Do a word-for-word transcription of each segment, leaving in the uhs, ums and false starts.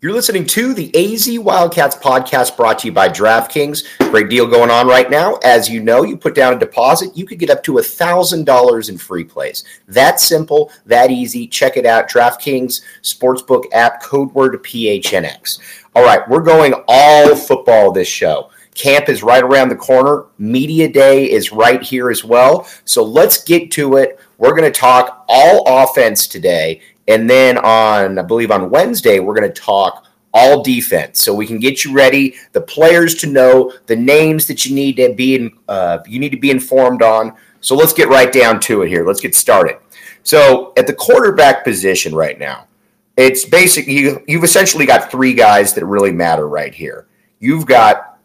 You're listening to the A Z Wildcats podcast, brought to you by DraftKings. Great deal going on right now. As you know, you put down a deposit, you could get up to one thousand dollars in free plays. That simple, that easy. Check it out. DraftKings Sportsbook app, code word P H N X. All right, we're going all football this show. Camp is right around the corner. Media Day is right here as well. So let's get to it. We're going to talk all offense today. And then on, I believe on Wednesday, we're going to talk all defense. So we can get you ready, the players to know, the names that you need to be in, uh, you need to be informed on. So let's get right down to it here. Let's get started. So at the quarterback position right now, it's basically, you, you've essentially got three guys that really matter right here. You've got,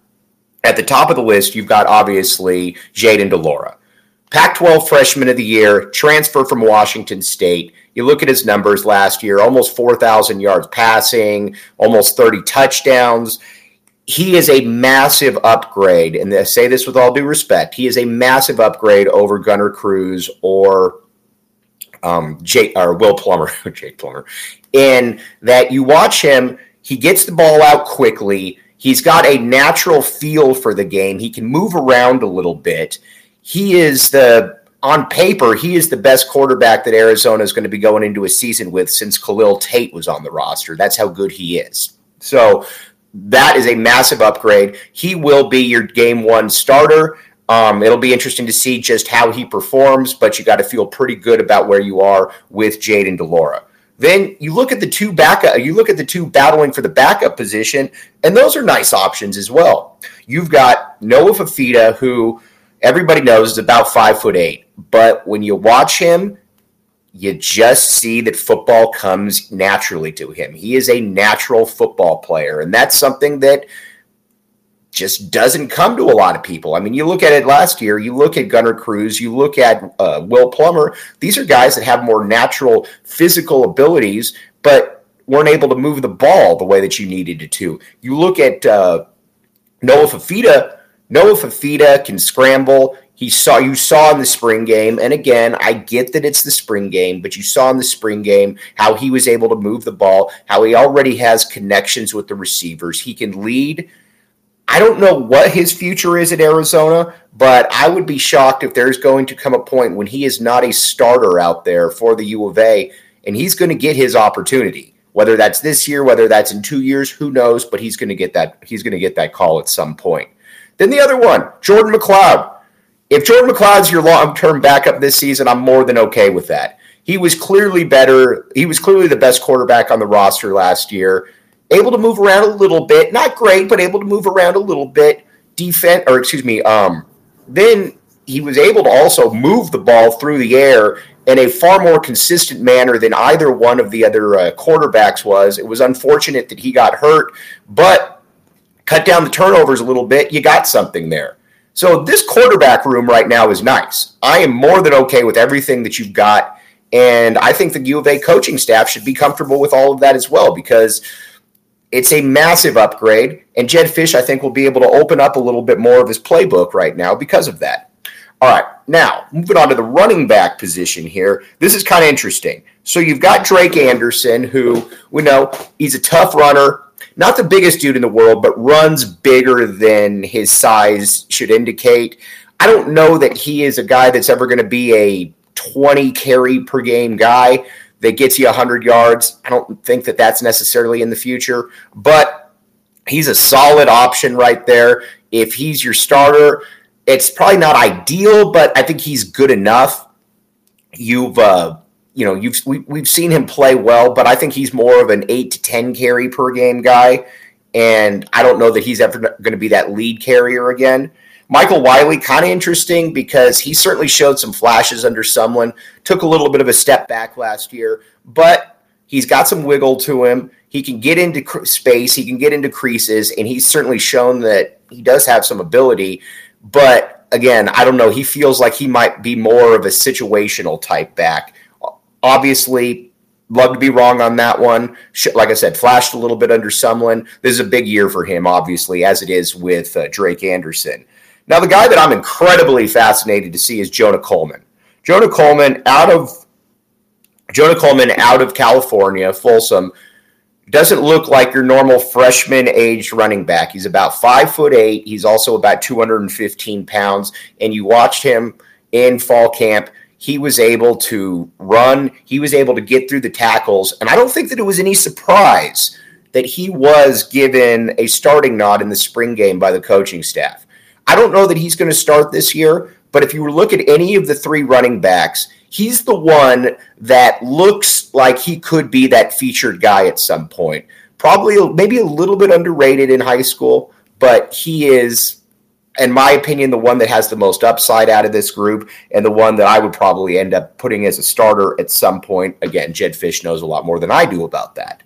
at the top of the list, you've got obviously Jayden de Laura, Pac twelve Freshman of the Year, transfer from Washington State. You look at his numbers last year, almost four thousand yards passing, almost thirty touchdowns. He is a massive upgrade, and I say this with all due respect, he is a massive upgrade over Gunner Cruz or um, Jake, or Will Plummer, Jake Plummer, in that you watch him, he gets the ball out quickly, he's got a natural feel for the game, he can move around a little bit. He is the, on paper, he is the best quarterback that Arizona is going to be going into a season with since Khalil Tate was on the roster. That's how good he is. So that is a massive upgrade. He will be your game one starter. Um, it'll be interesting to see just how he performs, but you got to feel pretty good about where you are with Jayden de Laura. Then you look at the two backup, you look at the two battling for the backup position, and those are nice options as well. You've got Noah Fifita, who everybody knows is about five foot eight, but when you watch him, you just see that football comes naturally to him. He is a natural football player, and that's something that just doesn't come to a lot of people. I mean, you look at it last year, you look at Gunner Cruz, you look at uh, Will Plummer. These are guys that have more natural physical abilities, but weren't able to move the ball the way that you needed it to. You look at uh, Noah Fifita. Noah Fifita can scramble. He saw you saw in the spring game, and again, I get that it's the spring game, but you saw in the spring game how he was able to move the ball, how he already has connections with the receivers. He can lead. I don't know what his future is at Arizona, but I would be shocked if there's going to come a point when he is not a starter out there for the U of A, and he's going to get his opportunity. Whether that's this year, whether that's in two years, who knows? But he's going to get that. He's going to get that call at some point. Then the other one, Jordan McCloud. If Jordan McCloud's your long-term backup this season, I'm more than okay with that. He was clearly better. He was clearly the best quarterback on the roster last year. Able to move around a little bit, not great, but able to move around a little bit. Defense, or excuse me. Um, then he was able to also move the ball through the air in a far more consistent manner than either one of the other uh, quarterbacks was. It was unfortunate that he got hurt, but cut down the turnovers a little bit, you got something there. So this quarterback room right now is nice. I am more than okay with everything that you've got, and I think the U of A coaching staff should be comfortable with all of that as well, because it's a massive upgrade, and Jed Fish, I think, will be able to open up a little bit more of his playbook right now because of that. All right, now, moving on to the running back position here. This is kind of interesting. So you've got Drake Anderson, who, we know, he's a tough runner. Not the biggest dude in the world, but runs bigger than his size should indicate. I don't know that he is a guy that's ever going to be a twenty-carry-per-game guy that gets you one hundred yards. I don't think that that's necessarily in the future, but he's a solid option right there. If he's your starter, It's probably not ideal, but I think he's good enough. You've, uh, you know, you've we, we've seen him play well, but I think he's more of an eight to ten carry per game guy, and I don't know that he's ever going to be that lead carrier again. Michael Wiley, kind of interesting because he certainly showed some flashes under someone, took a little bit of a step back last year, but he's got some wiggle to him. He can get into cr- space, he can get into creases, and he's certainly shown that he does have some ability. But again, I don't know. He feels like he might be more of a situational type back. Obviously, love to be wrong on that one. Like I said, flashed a little bit under Sumlin. This is a big year for him, obviously, as it is with uh, Drake Anderson. Now, the guy that I'm incredibly fascinated to see is Jonah Coleman. Jonah Coleman out of Jonah Coleman out of California, Folsom, doesn't look like your normal freshman-aged running back. He's about five foot eight. He's also about two hundred fifteen pounds. And you watched him in fall camp. He was able to run. He was able to get through the tackles. And I don't think that it was any surprise that he was given a starting nod in the spring game by the coaching staff. I don't know that he's going to start this year, but if you look at any of the three running backs, he's the one that looks like he could be that featured guy at some point. Probably maybe a little bit underrated in high school, but he is, in my opinion, the one that has the most upside out of this group and the one that I would probably end up putting as a starter at some point. Again, Jed Fish knows a lot more than I do about that.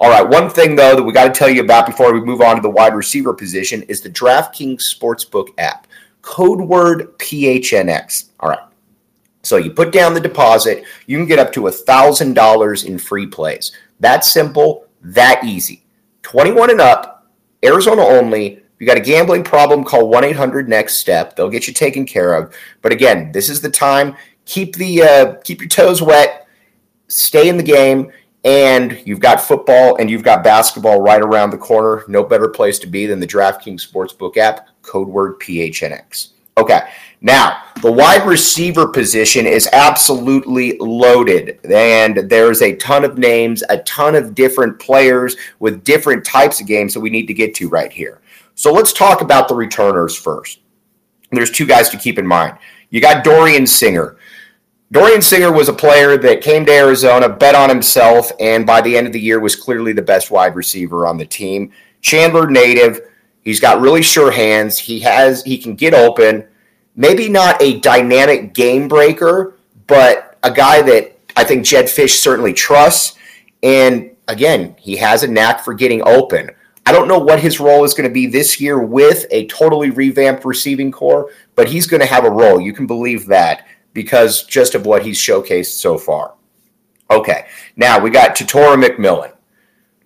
All right, one thing, though, that we got to tell you about before we move on to the wide receiver position is the DraftKings Sportsbook app, code word P H N X. All right. So you put down the deposit, you can get up to one thousand dollars in free plays. That simple, that easy. twenty-one and up, Arizona only. If you got a gambling problem, call one eight hundred next step. They'll get you taken care of. But again, this is the time. Keep the uh, keep your toes wet. Stay in the game. And you've got football and you've got basketball right around the corner. No better place to be than the DraftKings Sportsbook app, code word P H N X. Okay, now the wide receiver position is absolutely loaded, and there's a ton of names, a ton of different players with different types of games that we need to get to right here. So let's talk about the returners first. There's two guys to keep in mind. You got Dorian Singer. Dorian Singer was a player that came to Arizona, bet on himself, and by the end of the year was clearly the best wide receiver on the team. Chandler native. He's got really sure hands. He has. He can get open. Maybe not a dynamic game breaker, but a guy that I think Jed Fish certainly trusts. And again, he has a knack for getting open. I don't know what his role is going to be this year with a totally revamped receiving core, but he's going to have a role. You can believe that because just of what he's showcased so far. Okay, now we got Tetairoa McMillan.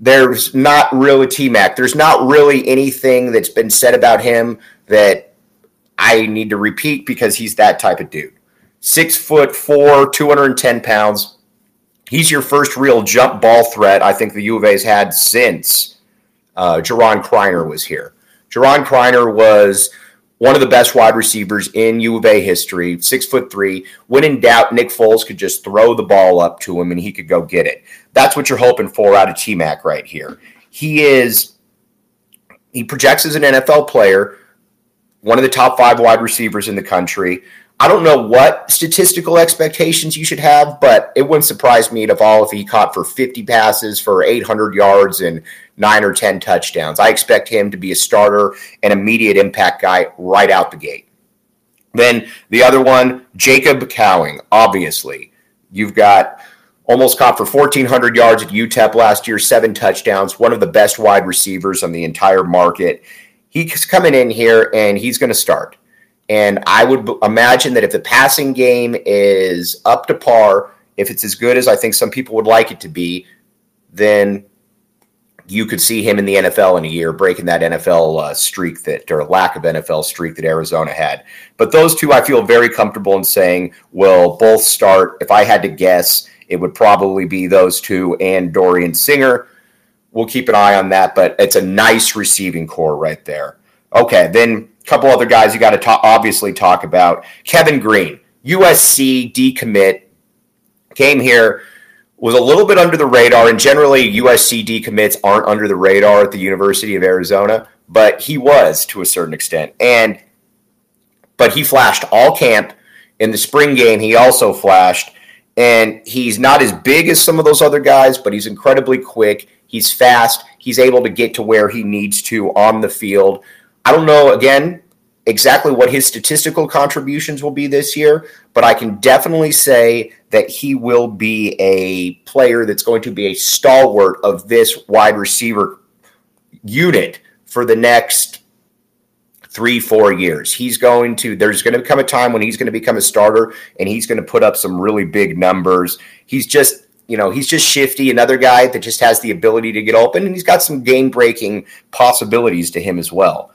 There's not really T-Mac. There's not really anything that's been said about him that I need to repeat because he's that type of dude. Six foot four, two hundred ten pounds. He's your first real jump ball threat I think the U of A's had since uh, Jerron Kreiner was here. Jerron Kreiner was one of the best wide receivers in U of A history, six foot three. When in doubt, Nick Foles could just throw the ball up to him and he could go get it. That's what you're hoping for out of T-Mac right here. He is, he projects as an N F L player, one of the top five wide receivers in the country. I don't know what statistical expectations you should have, but it wouldn't surprise me at all if he caught for fifty passes for eight hundred yards and nine or ten touchdowns. I expect him to be a starter and immediate impact guy right out the gate. Then the other one, Jacob Cowing, obviously. You've got almost caught for fourteen hundred yards at U T E P last year, seven touchdowns, one of the best wide receivers on the entire market. He's coming in here, and he's going to start. And I would imagine that if the passing game is up to par, if it's as good as I think some people would like it to be, then you could see him in the N F L in a year, breaking that N F L uh, streak that, or lack of N F L streak that Arizona had. But those two, I feel very comfortable in saying will both start. If I had to guess, it would probably be those two and Dorian Singer. We'll keep an eye on that, but it's a nice receiving core right there. Okay, then a couple other guys you got to ta- obviously talk about. Kevin Green, U S C decommit, came here, was a little bit under the radar, and generally U S C decommits aren't under the radar at the University of Arizona, but he was to a certain extent. And but he flashed all camp. In the spring game, he also flashed. And he's not as big as some of those other guys, but he's incredibly quick. He's fast. He's able to get to where he needs to on the field. I don't know, again, exactly what his statistical contributions will be this year, but I can definitely say that he will be a player that's going to be a stalwart of this wide receiver unit for the next three, four years. He's going to, there's going to come a time when he's going to become a starter and he's going to put up some really big numbers. He's just, you know, he's just shifty, another guy that just has the ability to get open, and he's got some game-breaking possibilities to him as well.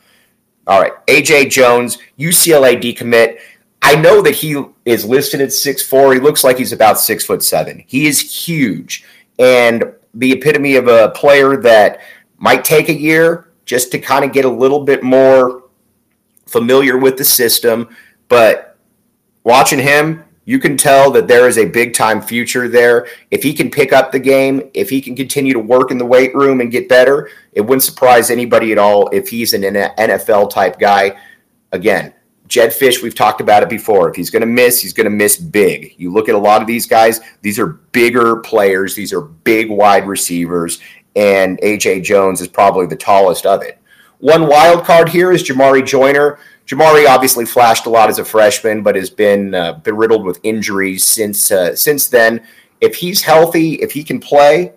All right, A J Jones, U C L A decommit. I know that he is listed at six foot four. He looks like he's about six foot seven. He is huge and the epitome of a player that might take a year just to kind of get a little bit more familiar with the system, but watching him, you can tell that there is a big-time future there. If he can pick up the game, if he can continue to work in the weight room and get better, it wouldn't surprise anybody at all if he's an N F L-type guy. Again, Jed Fish, we've talked about it before. If he's going to miss, he's going to miss big. You look at a lot of these guys, these are bigger players. These are big wide receivers, and A J Jones is probably the tallest of it. One wild card here is Jamari Joyner. Jamari obviously flashed a lot as a freshman, but has been uh, been riddled with injuries since uh, since then. If he's healthy, if he can play,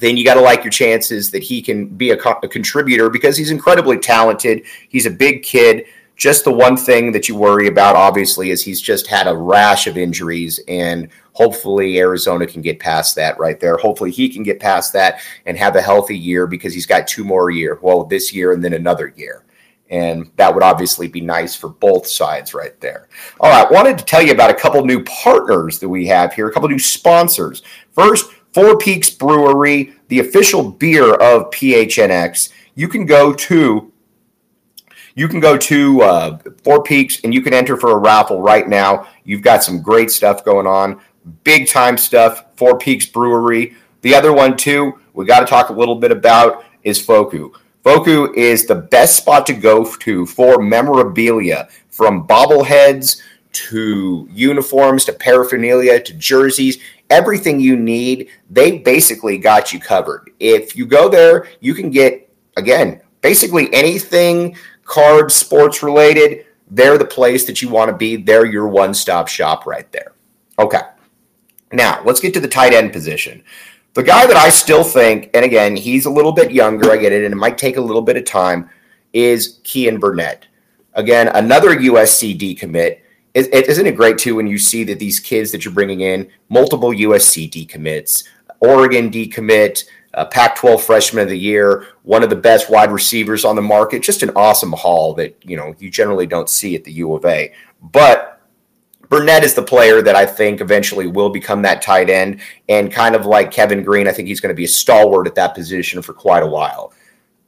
then you got to like your chances that he can be a, co- a contributor because he's incredibly talented. He's a big kid. Just the one thing that you worry about, obviously, is he's just had a rash of injuries, and hopefully Arizona can get past that right there. Hopefully he can get past that and have a healthy year because he's got two more years. Well, this year and then another year. And that would obviously be nice for both sides right there. All right, wanted to tell you about a couple new partners that we have here, a couple new sponsors. First, Four Peaks Brewery, the official beer of P H N X. You can go to... You can go to uh, Four Peaks, and you can enter for a raffle right now. You've got some great stuff going on, big-time stuff, Four Peaks Brewery. The other one, too, we got to talk a little bit about is Foku. Foku is the best spot to go to for memorabilia, from bobbleheads to uniforms to paraphernalia to jerseys. Everything you need, they basically got you covered. If you go there, you can get, again, basically anything cards, sports related. They're the place that you want to be. They're your one-stop shop right there. Okay. Now, let's get to the tight end position. The guy that I still think, and again, he's a little bit younger, I get it, and it might take a little bit of time, is Keon Burnett. Again, another U S C decommit. It, it, isn't it great, too, when you see that these kids that you're bringing in, multiple U S C decommits, Oregon decommit, Uh, Pac twelve freshman of the year, one of the best wide receivers on the market, just an awesome haul that, you know, you generally don't see at the U of A. But Burnett is the player that I think eventually will become that tight end, and kind of like Kevin Green, I think he's going to be a stalwart at that position for quite a while.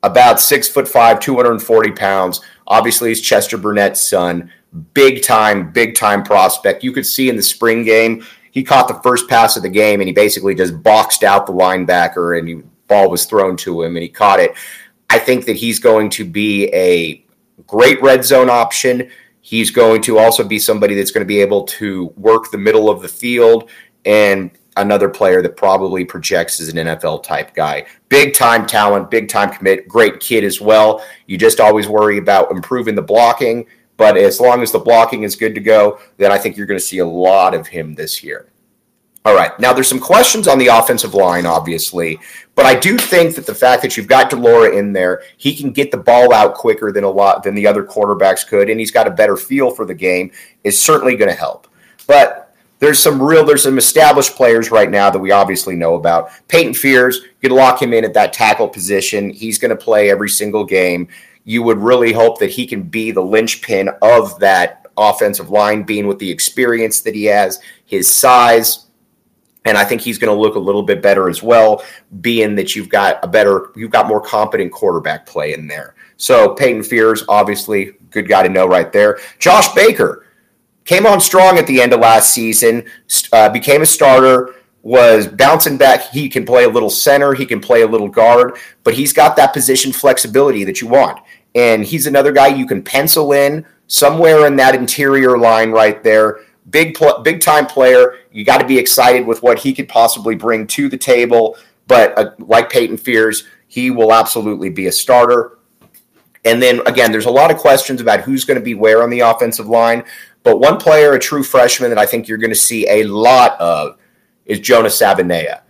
About six foot five, two hundred forty pounds. Obviously, he's Chester Burnett's son. Big time, big time prospect. You could see in the spring game, he caught the first pass of the game, and he basically just boxed out the linebacker, and the ball was thrown to him, and he caught it. I think that he's going to be a great red zone option. He's going to also be somebody that's going to be able to work the middle of the field, and another player that probably projects as an N F L-type guy. Big-time talent, big-time commit, great kid as well. You just always worry about improving the blocking. But as long as the blocking is good to go, then I think you're going to see a lot of him this year. All right. Now, there's some questions on the offensive line, obviously. But I do think that the fact that you've got de Laura in there, he can get the ball out quicker than a lot than the other quarterbacks could, and he's got a better feel for the game, is certainly going to help. But there's some real, there's some established players right now that we obviously know about. Peyton Fears, you can lock him in at that tackle position. He's going to play every single game. You would really hope that he can be the linchpin of that offensive line, being with the experience that he has, his size, and I think he's going to look a little bit better as well, being that you've got a better, you've got more competent quarterback play in there. So Peyton Fears, obviously, good guy to know right there. Josh Baker came on strong at the end of last season, uh, became a starter, was bouncing back. He can play a little center. He can play a little guard, but he's got that position flexibility that you want. And he's another guy you can pencil in somewhere in that interior line right there. Big, pl- big time player. You got to be excited with what he could possibly bring to the table. But uh, like Peyton Fears, he will absolutely be a starter. And then, again, there's a lot of questions about who's going to be where on the offensive line. But one player, a true freshman, that I think you're going to see a lot of is Jonas Sabinea.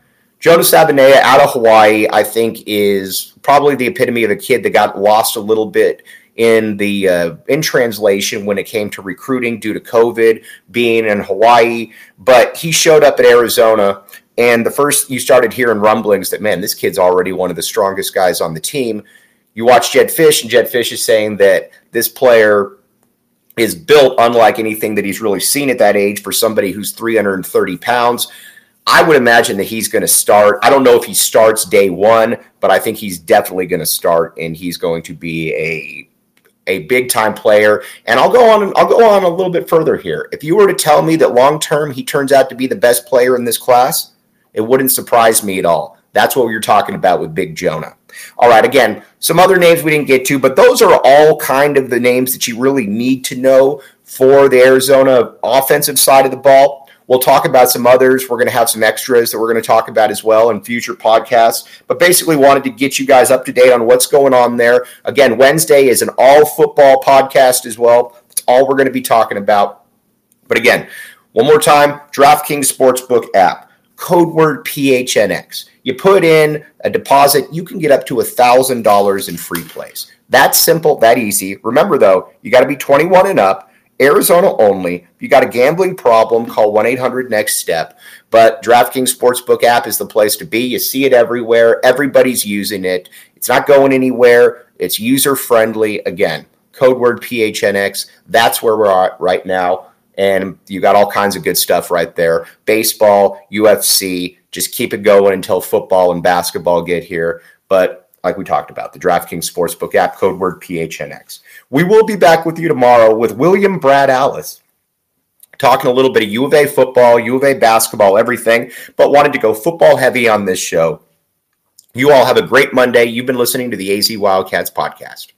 Jonas Sabinea out of Hawaii, I think, is probably the epitome of a kid that got lost a little bit in the uh, in translation when it came to recruiting due to COVID, being in Hawaii. But he showed up at Arizona, and the first you started hearing rumblings that, man, this kid's already one of the strongest guys on the team. You watch Jed Fish, and Jed Fish is saying that this player is built unlike anything that he's really seen at that age for somebody who's three hundred thirty pounds. I would imagine that he's going to start. I don't know if he starts day one, but I think he's definitely going to start, and he's going to be a a big-time player. And I'll go on I'll go on a little bit further here. If you were to tell me that long-term he turns out to be the best player in this class, it wouldn't surprise me at all. That's what we were talking about with Big Jonah. All right, again, some other names we didn't get to, but those are all kind of the names that you really need to know for the Arizona offensive side of the ball. We'll talk about some others. We're going to have some extras that we're going to talk about as well in future podcasts. But basically wanted to get you guys up to date on what's going on there. Again, Wednesday is an all-football podcast as well. That's all we're going to be talking about. But again, one more time, DraftKings Sportsbook app, code word P H N X. You put in a deposit, you can get up to one thousand dollars in free plays. That's simple, that easy. Remember, though, you got to be twenty-one and up, Arizona only. If you got a gambling problem, call one eight hundred next step. But DraftKings Sportsbook app is the place to be. You see it everywhere. Everybody's using it. It's not going anywhere. It's user-friendly. Again, code word P H N X. That's where we're at right now. And you got all kinds of good stuff right there. Baseball, U F C. Just keep it going until football and basketball get here. But like we talked about, the DraftKings Sportsbook app, code word P H N X. We will be back with you tomorrow with William Brad Alice, talking a little bit of U of A football, U of A basketball, everything, but wanted to go football heavy on this show. You all have a great Monday. You've been listening to the A Z Wildcats podcast.